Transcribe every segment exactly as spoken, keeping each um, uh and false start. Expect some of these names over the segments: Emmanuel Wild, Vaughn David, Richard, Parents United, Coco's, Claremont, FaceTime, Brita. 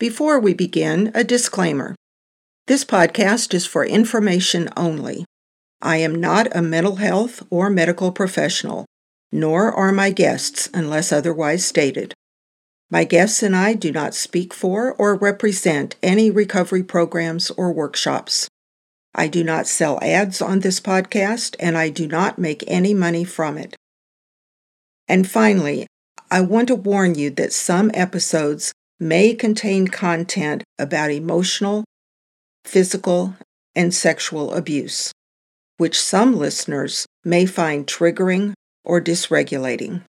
Before we begin, a disclaimer. This podcast is for information only. I am not a mental health or medical professional, nor are my guests unless otherwise stated. My guests and I do not speak for or represent any recovery programs or workshops. I do not sell ads on this podcast, and I do not make any money from it. And finally, I want to warn you that some episodes may contain content about emotional, physical, and sexual abuse, which some listeners may find triggering or dysregulating.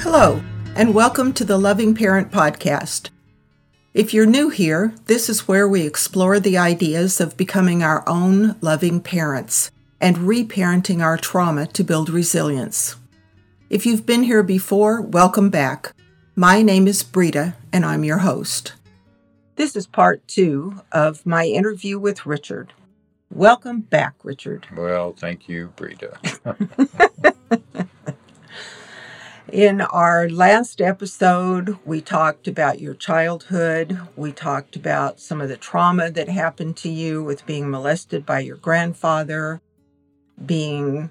Hello, and welcome to the Loving Parent Podcast. If you're new here, this is where we explore the ideas of becoming our own loving parents and reparenting our trauma to build resilience. If you've been here before, welcome back. My name is Brita, and I'm your host. This is part two of my interview with Richard. Welcome back, Richard. Well, thank you, Brita. In our last episode, we talked about your childhood. We talked about some of the trauma that happened to you with being molested by your grandfather, being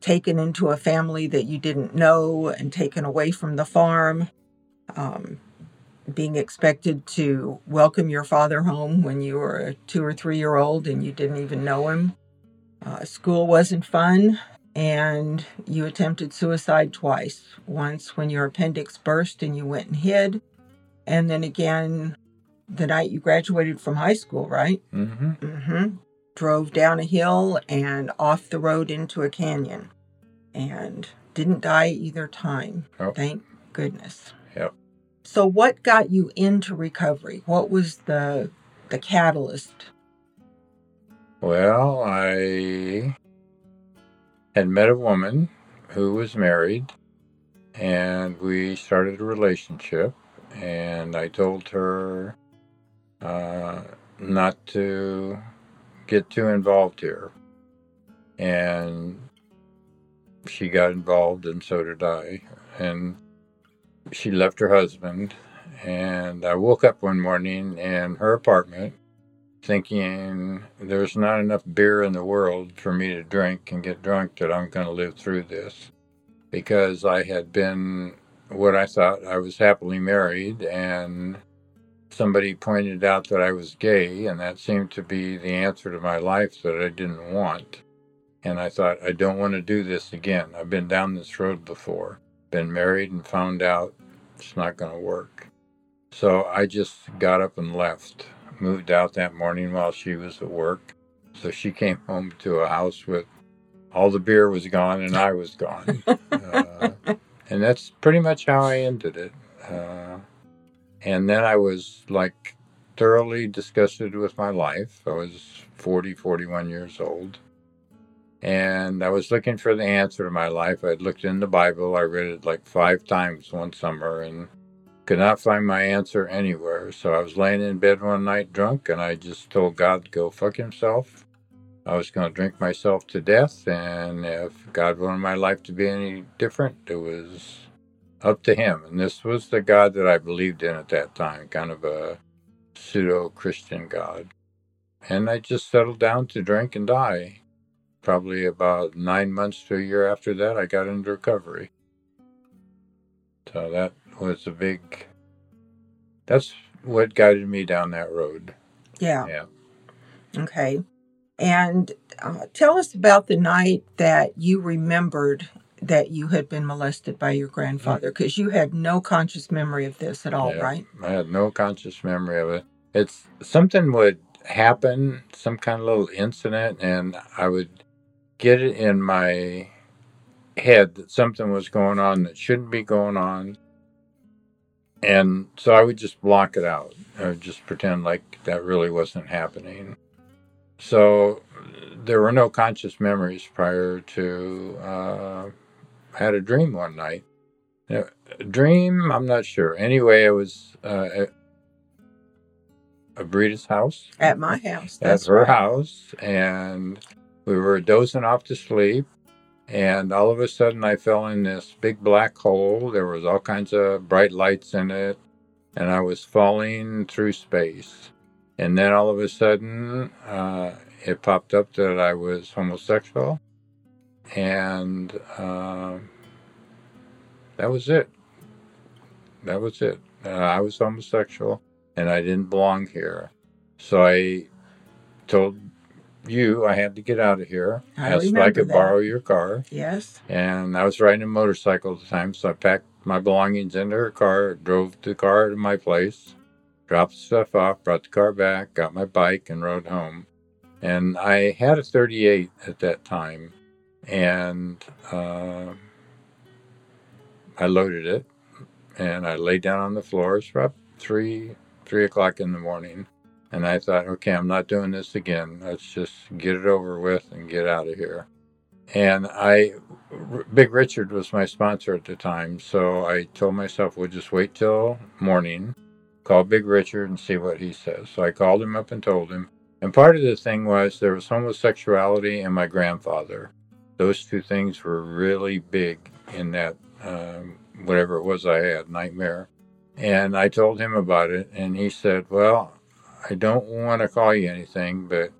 taken into a family that you didn't know and taken away from the farm, um, being expected to welcome your father home when you were a two or three-year-old and you didn't even know him. Uh, school wasn't fun. And you attempted suicide twice, once when your appendix burst and you went and hid, and then again the night you graduated from high school, right? Mm-hmm. Mm-hmm. Drove down a hill and off the road into a canyon and didn't die either time. Oh. Thank goodness. Yep. So what got you into recovery? What was the the catalyst? Well, I... had met a woman who was married, and we started a relationship, and I told her uh, not to get too involved here. And she got involved, and so did I. And she left her husband, and I woke up one morning in her apartment thinking there's not enough beer in the world for me to drink and get drunk that I'm going to live through this, because I had been what I thought I was happily married, and somebody pointed out that I was gay, and that seemed to be the answer to my life that I didn't want. And I thought, I don't want to do this again. I've been down this road before, been married and found out it's not going to work. So I just got up and left. Moved out that morning while she was at work. So she came home to a house with all the beer was gone and I was gone. uh, and that's pretty much how I ended it. Uh, and then I was like thoroughly disgusted with my life. I was forty, forty-one years old. And I was looking for the answer to my life. I'd looked in the Bible. I read it like five times one summer and could not find my answer anywhere. So I was laying in bed one night drunk, and I just told God to go fuck himself. I was going to drink myself to death, and if God wanted my life to be any different, it was up to him. And this was the God that I believed in at that time, kind of a pseudo-Christian God. And I just settled down to drink and die. Probably about nine months to a year after that, I got into recovery. So that was a big, that's what guided me down that road. Yeah. Yeah. Okay. And uh, tell us about the night that you remembered that you had been molested by your grandfather, because you had no conscious memory of this at all, yeah, right? I had no conscious memory of it. It's something would happen, some kind of little incident, and I would get it in my head that something was going on that shouldn't be going on. And so I would just block it out. I would just pretend like that really wasn't happening. So there were no conscious memories prior to, uh, I had a dream one night. A dream, I'm not sure. Anyway, it was uh, at Brita's house. At my house. That's at her right. house. And we were dozing off to sleep. And all of a sudden, I fell in this big black hole. There was all kinds of bright lights in it, and I was falling through space. And then all of a sudden, uh, it popped up that I was homosexual, and uh, that was it. That was it. Uh, I was homosexual, and I didn't belong here. So I told you I had to get out of here. I asked if I could that. borrow your car. Yes. And I was riding a motorcycle at the time, so I packed my belongings into her car, drove the car to my place, dropped the stuff off, brought the car back, got my bike, and rode home. And I had a thirty-eight at that time, and uh, I loaded it, and I laid down on the floor. It's about three, three o'clock in the morning. And I thought, okay, I'm not doing this again. Let's just get it over with and get out of here. And I, R- Big Richard was my sponsor at the time, so I told myself, we'll just wait till morning, call Big Richard and see what he says. So I called him up and told him. And part of the thing was there was homosexuality and my grandfather. Those two things were really big in that, um, whatever it was I had, nightmare. And I told him about it, and he said, well, I don't want to call you anything, but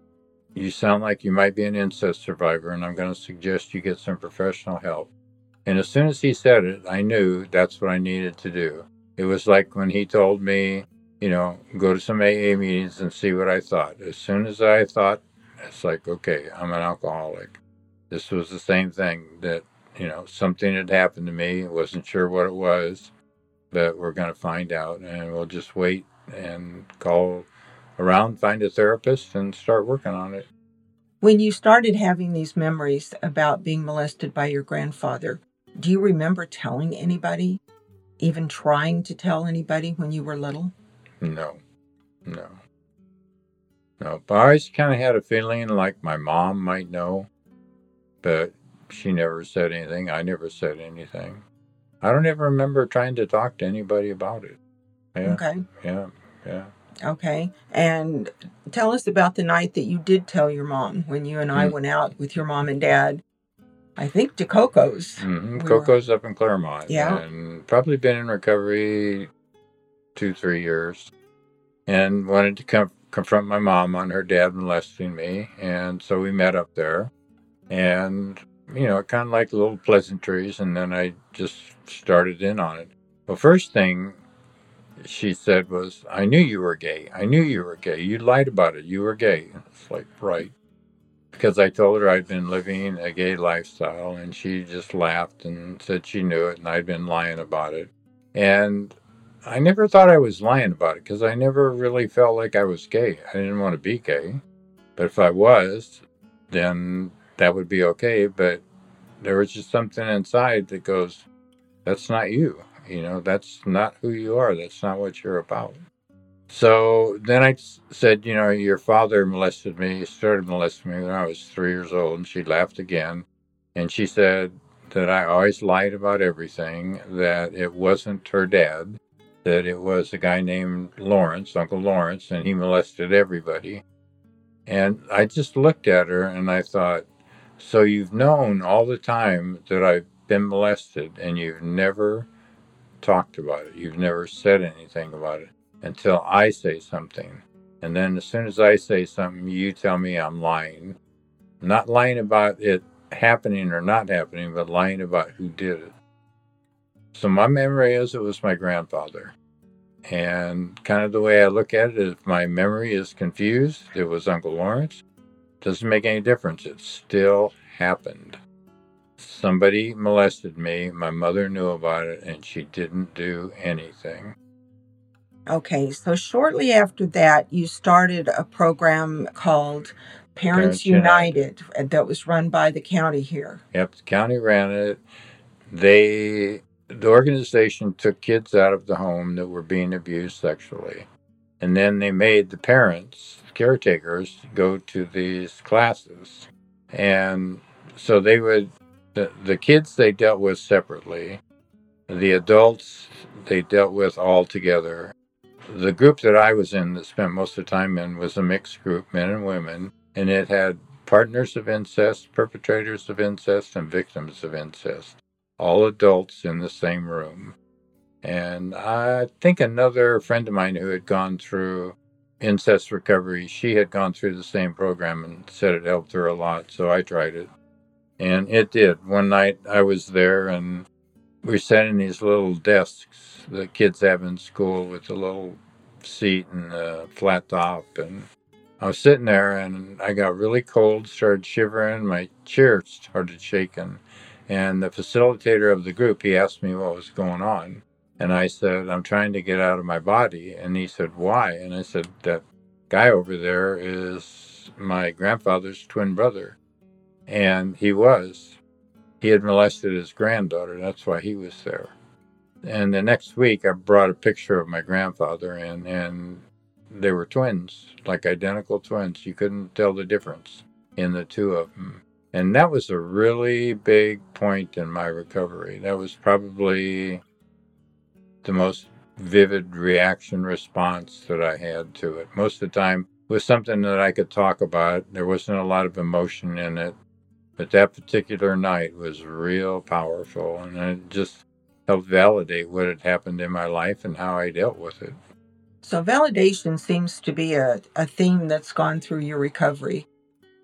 you sound like you might be an incest survivor, and I'm going to suggest you get some professional help. And as soon as he said it, I knew that's what I needed to do. It was like when he told me, you know, go to some A A meetings and see what I thought. As soon as I thought, it's like, okay, I'm an alcoholic. This was the same thing that, you know, something had happened to me. I wasn't sure what it was, but we're going to find out, and we'll just wait and call around, find a therapist, and start working on it. When you started having these memories about being molested by your grandfather, do you remember telling anybody, even trying to tell anybody when you were little? No, no. No, but I always kind of had a feeling like my mom might know, but she never said anything. I never said anything. I don't ever remember trying to talk to anybody about it. Yeah, okay. Yeah, yeah. Okay. And tell us about the night that you did tell your mom when you and I mm. went out with your mom and dad, I think to Coco's. Mm-hmm. We Coco's were... up in Claremont. Yeah. And probably been in recovery two, three years. And wanted to com- confront my mom on her dad molesting me. And so we met up there. And, you know, kind of like little pleasantries. And then I just started in on it. Well, first thing she said was, I knew you were gay. I knew you were gay. You lied about it. You were gay. It's like, right. Because I told her I'd been living a gay lifestyle, and she just laughed and said she knew it, and I'd been lying about it. And I never thought I was lying about it because I never really felt like I was gay. I didn't want to be gay. But if I was, then that would be okay. But there was just something inside that goes, that's not you. You know, that's not who you are. That's not what you're about. So then I said, you know, your father molested me. He started molesting me when I was three years old. And she laughed again. And she said that I always lied about everything, that it wasn't her dad, that it was a guy named Lawrence, Uncle Lawrence, and he molested everybody. And I just looked at her and I thought, so you've known all the time that I've been molested, and you've never talked about it. You've never said anything about it until I say something. And then as soon as I say something, you tell me I'm lying. I'm not lying about it happening or not happening, but lying about who did it. So my memory is it was my grandfather. And kind of the way I look at it, if my memory is confused, it was Uncle Lawrence. Doesn't make any difference. It still happened. Somebody molested me, my mother knew about it, and she didn't do anything. Okay, so shortly after that, you started a program called Parents, Parents United, United that was run by the county here. Yep, the county ran it. They, the organization took kids out of the home that were being abused sexually. And then they made the parents, caretakers, go to these classes. And so they would... The, the kids they dealt with separately. The adults they dealt with all together. The group that I was in that spent most of the time in was a mixed group, men and women, and it had partners of incest, perpetrators of incest, and victims of incest, all adults in the same room. And I think another friend of mine who had gone through incest recovery, she had gone through the same program and said it helped her a lot, so I tried it. And it did. One night I was there and we sat in these little desks the kids have in school with a little seat and a flat top. And I was sitting there and I got really cold, started shivering, my chair started shaking. And the facilitator of the group, he asked me what was going on. And I said, I'm trying to get out of my body. And he said, why? And I said, that guy over there is my grandfather's twin brother. And he was. He had molested his granddaughter. That's why he was there. And the next week, I brought a picture of my grandfather, and, and they were twins, like identical twins. You couldn't tell the difference in the two of them. And that was a really big point in my recovery. That was probably the most vivid reaction response that I had to it. Most of the time, it was something that I could talk about. There wasn't a lot of emotion in it. But that particular night was real powerful, and it just helped validate what had happened in my life and how I dealt with it. So validation seems to be a, a theme that's gone through your recovery.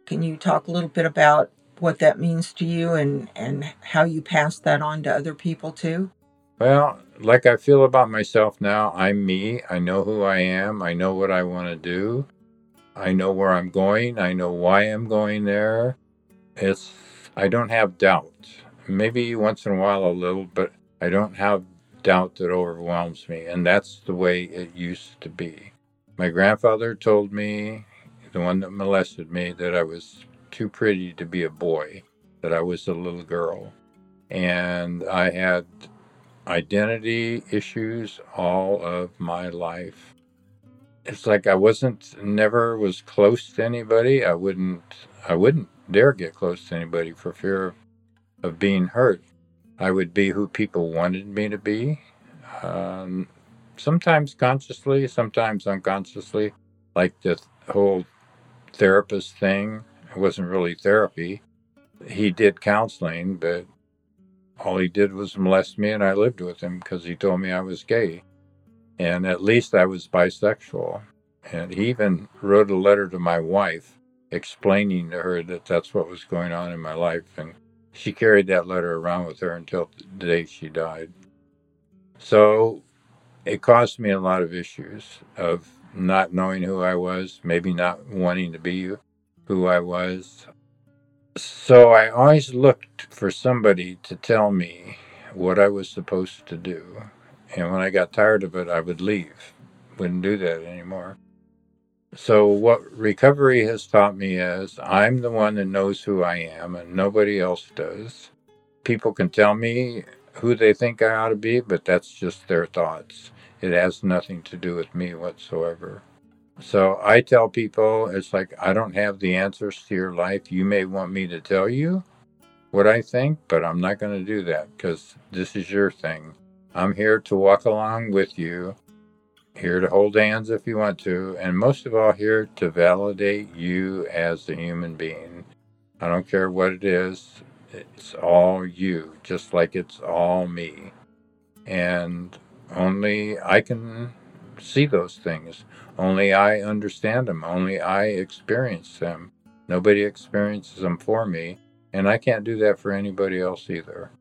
Can you talk a little bit about what that means to you and, and how you pass that on to other people too? Well, like I feel about myself now, I'm me. I know who I am. I know what I want to do. I know where I'm going. I know why I'm going there. It's, I don't have doubt. Maybe once in a while a little, but I don't have doubt that overwhelms me. And that's the way it used to be. My grandfather told me, the one that molested me, that I was too pretty to be a boy, that I was a little girl. And I had identity issues all of my life. It's like I wasn't, never was close to anybody. I wouldn't, I wouldn't. dare get close to anybody for fear of, of being hurt. I would be who people wanted me to be, um, sometimes consciously, sometimes unconsciously, like the th- whole therapist thing. It wasn't really therapy. He did counseling, but all he did was molest me, and I lived with him because he told me I was gay. And at least I was bisexual. And he even wrote a letter to my wife explaining to her that that's what was going on in my life, and she carried that letter around with her until the day she died. So it caused me a lot of issues of not knowing who I was, maybe not wanting to be who I was. So I always looked for somebody to tell me what I was supposed to do, and when I got tired of it, I would leave. Wouldn't do that anymore. So what recovery has taught me is I'm the one that knows who I am and nobody else does. People can tell me who they think I ought to be, but that's just their thoughts. It has nothing to do with me whatsoever. So I tell people, it's like, I don't have the answers to your life. You may want me to tell you what I think, but I'm not going to do that because this is your thing. I'm here to walk along with you. Here to hold hands if you want to, and most of all here to validate you as a human being. I don't care what it is, it's all you, just like it's all me. And only I can see those things. Only I understand them. Only I experience them. Nobody experiences them for me, and I can't do that for anybody else either.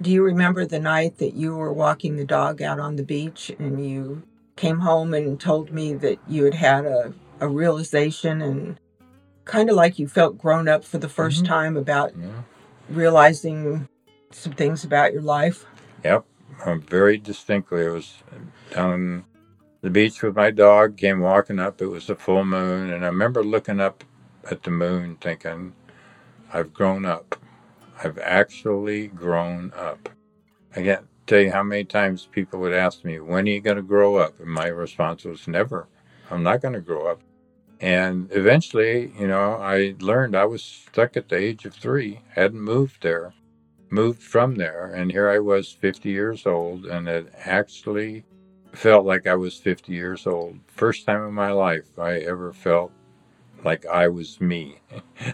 Do you remember the night that you were walking the dog out on the beach and you came home and told me that you had had a, a realization and kind of like you felt grown up for the first mm-hmm. time about yeah. realizing some things about your life? Yep, um, very distinctly. I was down the beach with my dog, came walking up. It was a full moon, and I remember looking up at the moon thinking, I've grown up. I've actually grown up. I get tell you how many times people would ask me, when are you going to grow up? And my response was, never. I'm not going to grow up. And eventually, you know, I learned I was stuck at the age of three, hadn't moved there, moved from there. And here I was fifty years old, and it actually felt like I was fifty years old. First time in my life I ever felt like I was me,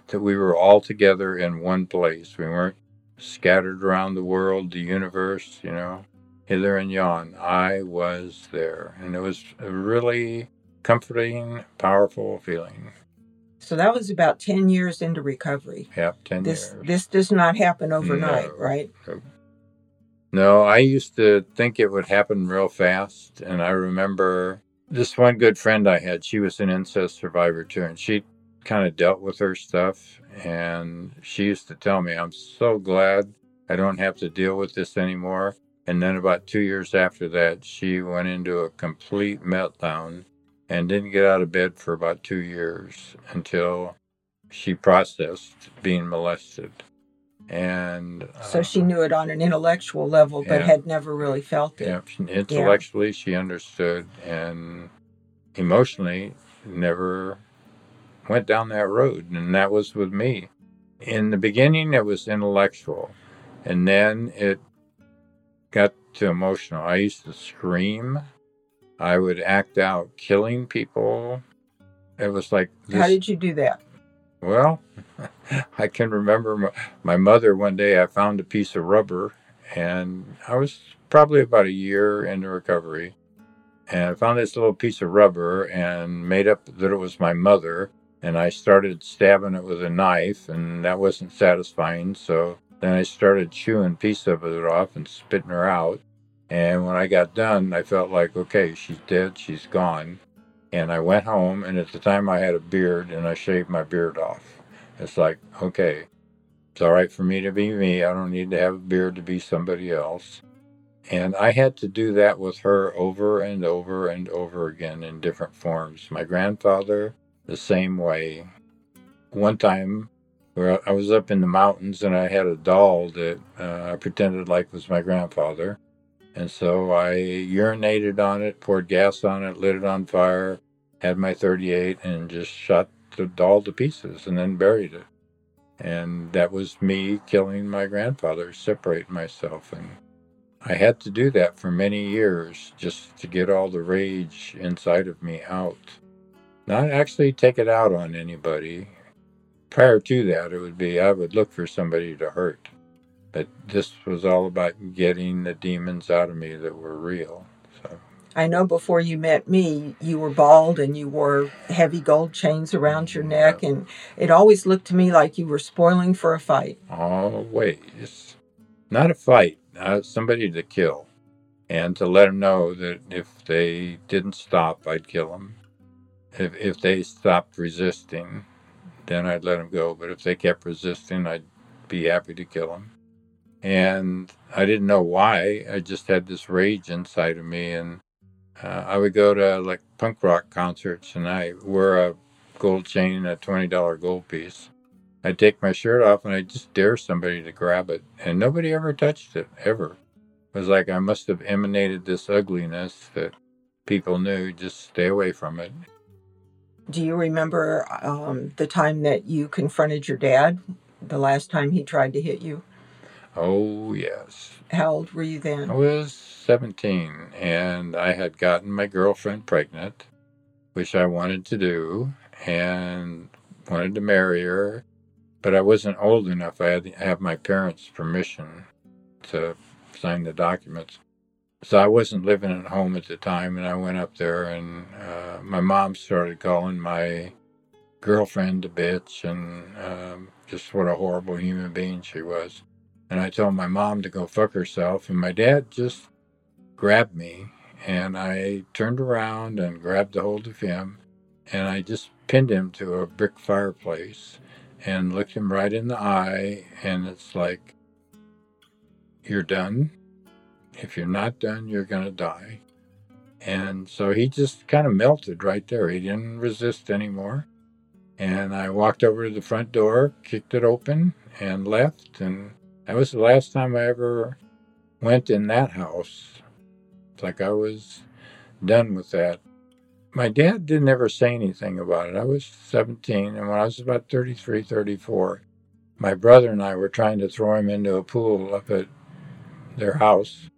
that we were all together in one place. We weren't scattered around the world, the universe, you know, hither and yon. I was there, and it was a really comforting, powerful feeling. So that was about ten years into recovery. Yep, ten this, years. This does not happen overnight, no, right? No. No, I used to think it would happen real fast, and I remember this one good friend I had, she was an incest survivor too, and she kind of dealt with her stuff, and she used to tell me, I'm so glad I don't have to deal with this anymore. And then about two years after that, she went into a complete meltdown and didn't get out of bed for about two years until she processed being molested. And uh, so she knew it on an intellectual level, but yeah, had never really felt it. Yeah, intellectually, yeah, she understood, and emotionally never went down that road. And that was with me. In the beginning, it was intellectual, and then it got to emotional. I used to scream. I would act out killing people. It was like this. How did you do that? Well, I can remember my, my mother one day, I found a piece of rubber, and I was probably about a year into recovery, and I found this little piece of rubber and made up that it was my mother, and I started stabbing it with a knife, and that wasn't satisfying, so then I started chewing a piece of it off and spitting her out, and when I got done, I felt like, okay, she's dead, she's gone. And I went home, and at the time I had a beard, and I shaved my beard off. It's like, okay, it's all right for me to be me. I don't need to have a beard to be somebody else. And I had to do that with her over and over and over again in different forms. My grandfather, the same way. One time, I was up in the mountains, and I had a doll that uh, I pretended like was my grandfather. And so I urinated on it, poured gas on it, lit it on fire, had my thirty-eight, and just shot the doll to pieces and then buried it. And that was me killing my grandfather, separating myself. And I had to do that for many years just to get all the rage inside of me out. Not actually take it out on anybody. Prior to that, it would be I would look for somebody to hurt. But this was all about getting the demons out of me that were real. So I know before you met me, you were bald and you wore heavy gold chains around your neck. Yeah. And it always looked to me like you were spoiling for a fight. Always. Not a fight. Uh, somebody to kill. And to let them know that if they didn't stop, I'd kill them. If, if they stopped resisting, then I'd let them go. But if they kept resisting, I'd be happy to kill them. And I didn't know why. I just had this rage inside of me. And uh, I would go to like punk rock concerts, and I wear a gold chain, a twenty dollars gold piece. I'd take my shirt off and I'd just dare somebody to grab it. And nobody ever touched it, ever. It was like I must have emanated this ugliness that people knew, just stay away from it. Do you remember um, the time that you confronted your dad, the last time he tried to hit you? Oh, yes. How old were you then? I was seventeen, and I had gotten my girlfriend pregnant, which I wanted to do, and wanted to marry her, but I wasn't old enough. I had to have my parents' permission to sign the documents. So I wasn't living at home at the time, and I went up there, and uh, my mom started calling my girlfriend a bitch, and um, just what a horrible human being she was. And I told my mom to go fuck herself, and my dad just grabbed me, and I turned around and grabbed a hold of him, and I just pinned him to a brick fireplace and looked him right in the eye, and it's like, you're done. If you're not done, you're going to die. And so he just kind of melted right there. He didn't resist anymore. And I walked over to the front door, kicked it open, and left, and that was the last time I ever went in that house. It's like I was done with that. My dad didn't ever say anything about it. I was seventeen, and when I was about thirty-three, thirty-four, my brother and I were trying to throw him into a pool up at their house,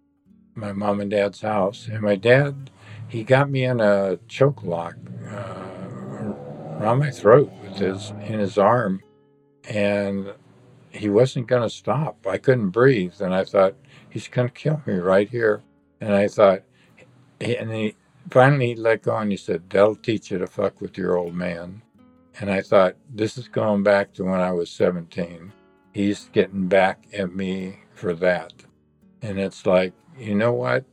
my mom and dad's house. And my dad, he got me in a choke lock, uh, around my throat with his in his arm, and he wasn't going to stop. I couldn't breathe, and I thought, he's going to kill me right here. And I thought, and he finally he let go, and he said, "That'll teach you to fuck with your old man." And I thought, this is going back to when I was seventeen. He's getting back at me for that. And it's like, you know what?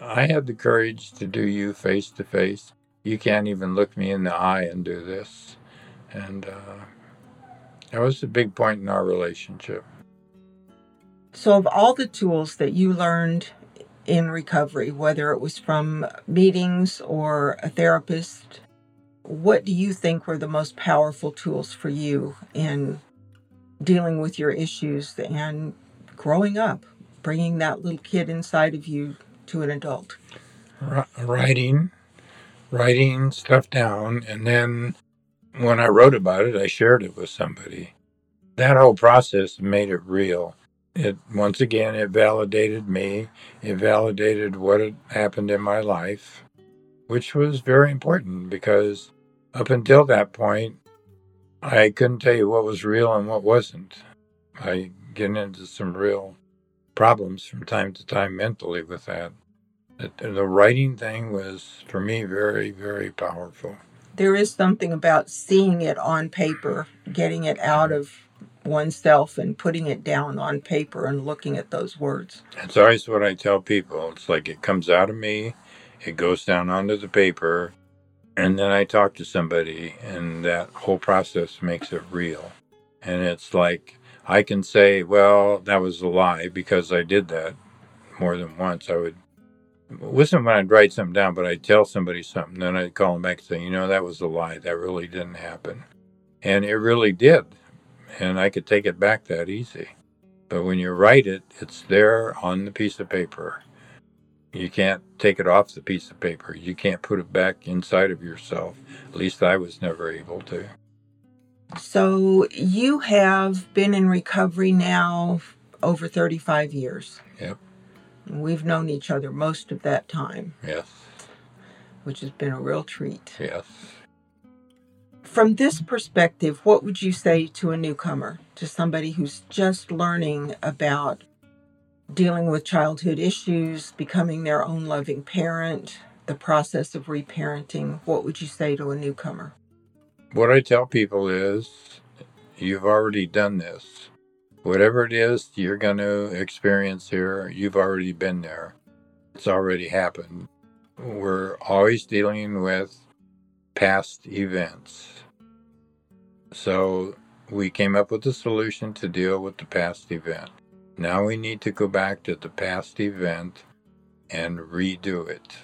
I had the courage to do you face to face. You can't even look me in the eye and do this. And uh, that was a big point in our relationship. So of all the tools that you learned in recovery, whether it was from meetings or a therapist, what do you think were the most powerful tools for you in dealing with your issues and growing up, bringing that little kid inside of you to an adult? Writing, writing stuff down, and then when I wrote about it, I shared it with somebody. That whole process made it real. It, once again, it validated me. It validated what had happened in my life, which was very important because up until that point, I couldn't tell you what was real and what wasn't. I get into some real problems from time to time mentally with that. The, the writing thing was, for me, very, very powerful. There is something about seeing it on paper, getting it out of oneself and putting it down on paper and looking at those words. That's always what I tell people. It's like it comes out of me. It goes down onto the paper, and then I talk to somebody, and that whole process makes it real. And it's like, I can say, well, that was a lie, because I did that more than once. I would, it wasn't when I'd write something down, but I'd tell somebody something, then I'd call them back and say, you know, that was a lie. That really didn't happen. And it really did. And I could take it back that easy. But when you write it, it's there on the piece of paper. You can't take it off the piece of paper. You can't put it back inside of yourself. At least I was never able to. So you have been in recovery now over thirty-five years. Yep. We've known each other most of that time. Yes. Which has been a real treat. Yes. From this perspective, what would you say to a newcomer, to somebody who's just learning about dealing with childhood issues, becoming their own loving parent, the process of reparenting? What would you say to a newcomer? What I tell people is, you've already done this. Whatever it is you're going to experience here, you've already been there. It's already happened. We're always dealing with past events. So we came up with a solution to deal with the past event. Now we need to go back to the past event and redo it.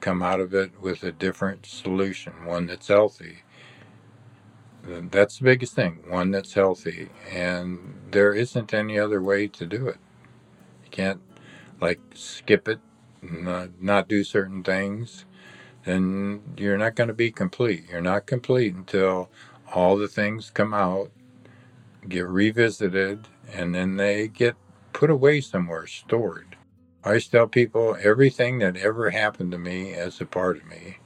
Come out of it with a different solution, one that's healthy. That's the biggest thing, one that's healthy. And there isn't any other way to do it. You can't, like, skip it, not, not do certain things. Then you're not going to be complete. You're not complete until all the things come out, get revisited, and then they get put away somewhere, stored. I always tell people, everything that ever happened to me is a part of me.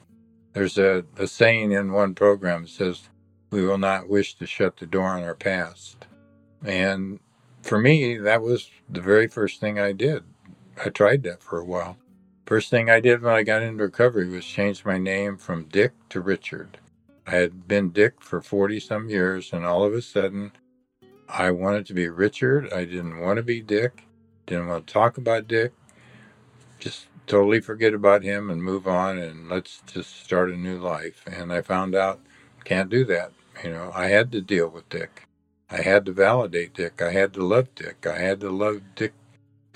There's a, a saying in one program that says, we will not wish to shut the door on our past. And for me, that was the very first thing I did. I tried that for a while. First thing I did when I got into recovery was change my name from Dick to Richard. I had been Dick for forty some years, and all of a sudden, I wanted to be Richard. I didn't want to be Dick. Didn't want to talk about Dick. Just totally forget about him and move on, and let's just start a new life. And I found out, can't do that. You know, I had to deal with Dick. I had to validate Dick. I had to love Dick. I had to love Dick.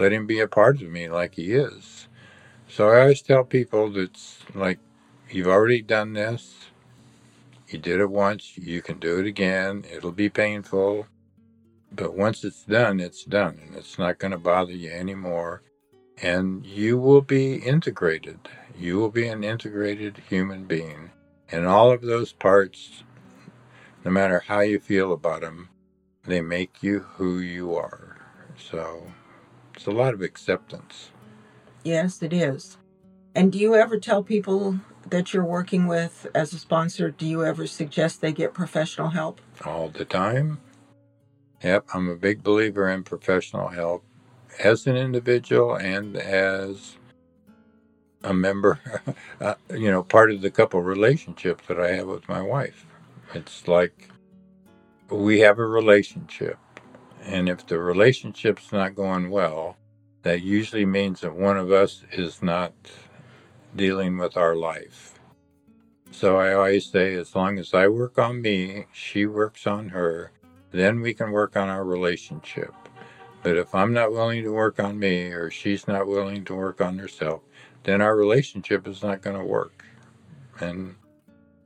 Let him be a part of me like he is. So I always tell people that's like, you've already done this. You did it once. You can do it again. It'll be painful. But once it's done, it's done, and it's not going to bother you anymore. And you will be integrated. You will be an integrated human being. And all of those parts, no matter how you feel about them, they make you who you are. So it's a lot of acceptance. Yes, it is. And do you ever tell people that you're working with as a sponsor, do you ever suggest they get professional help? All the time. Yep, I'm a big believer in professional help as an individual and as a member, uh, you know, part of the couple relationship that I have with my wife. It's like we have a relationship, and if the relationship's not going well, that usually means that one of us is not dealing with our life. So I always say, as long as I work on me, she works on her, then we can work on our relationship. But if I'm not willing to work on me, or she's not willing to work on herself, then our relationship is not going to work. And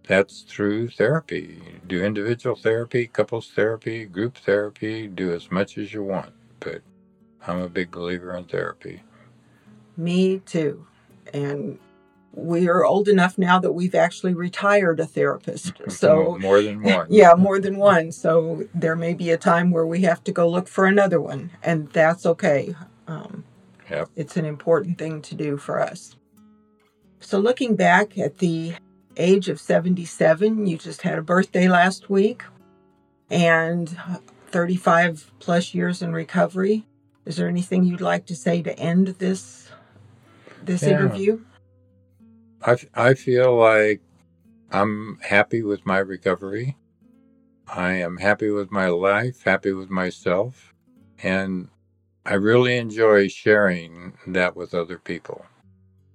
that's through therapy. Do individual therapy, couples therapy, group therapy, do as much as you want. But I'm a big believer in therapy. Me too. And we are old enough now that we've actually retired a therapist. So more than one. Yeah, more than one. So there may be a time where we have to go look for another one, and that's okay. Um, yep. It's an important thing to do for us. So looking back at the age of seventy-seven, you just had a birthday last week, and thirty-five plus years in recovery. Is there anything you'd like to say to end this this yeah. interview? I, I feel like I'm happy with my recovery. I am happy with my life, happy with myself. And I really enjoy sharing that with other people,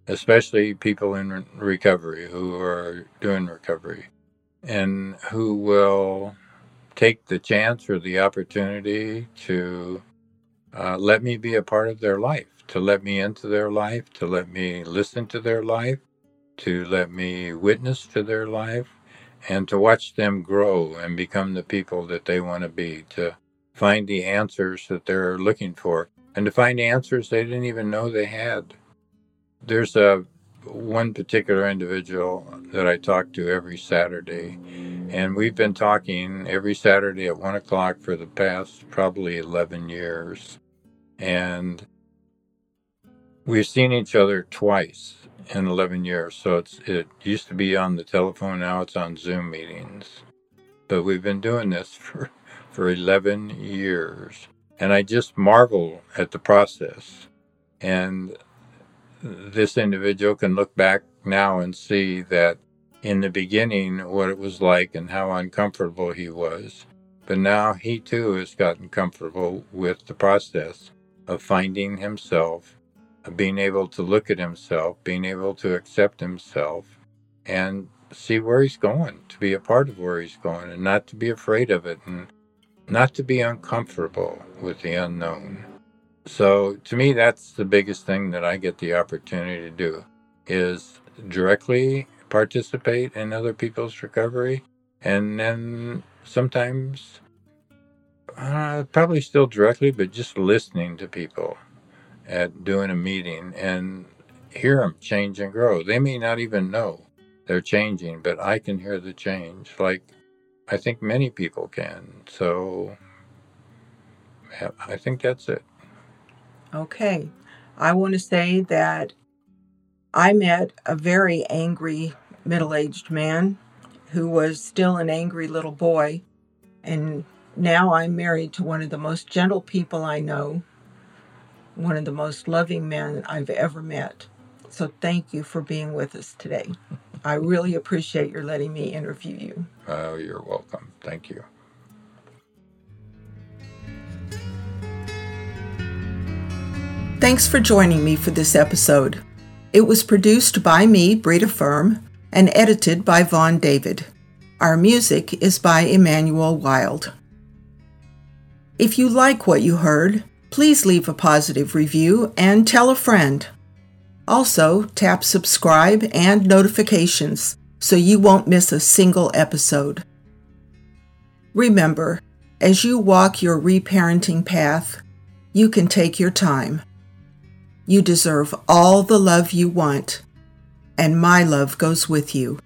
especially people in recovery who are doing recovery and who will take the chance or the opportunity to uh, let me be a part of their life, to let me into their life, to let me listen to their life, to let me witness to their life, and to watch them grow and become the people that they want to be, to find the answers that they're looking for, and to find answers they didn't even know they had. There's a one particular individual that I talk to every Saturday, and we've been talking every Saturday at one o'clock for the past probably eleven years. And we've seen each other twice in eleven years. So it's it used to be on the telephone, now it's on Zoom meetings. But we've been doing this for, for eleven years. And I just marvel at the process. And this individual can look back now and see that in the beginning, what it was like and how uncomfortable he was. But now he too has gotten comfortable with the process of finding himself, being able to look at himself, being able to accept himself and see where he's going, to be a part of where he's going, and not to be afraid of it, and not to be uncomfortable with the unknown. So to me, that's the biggest thing that I get the opportunity to do, is directly participate in other people's recovery, and then sometimes, uh, probably still directly, but just listening to people at doing a meeting and hear them change and grow. They may not even know they're changing, but I can hear the change, like I think many people can. So I think that's it. Okay. I want to say that I met a very angry middle-aged man who was still an angry little boy. And now I'm married to one of the most gentle people I know, one of the most loving men I've ever met. So thank you for being with us today. I really appreciate your letting me interview you. Oh, you're welcome. Thank you. Thanks for joining me for this episode. It was produced by me, Brita Firm, and edited by Vaughn David. Our music is by Emmanuel Wild. If you like what you heard, please leave a positive review and tell a friend. Also, tap subscribe and notifications so you won't miss a single episode. Remember, as you walk your reparenting path, you can take your time. You deserve all the love you want, and my love goes with you.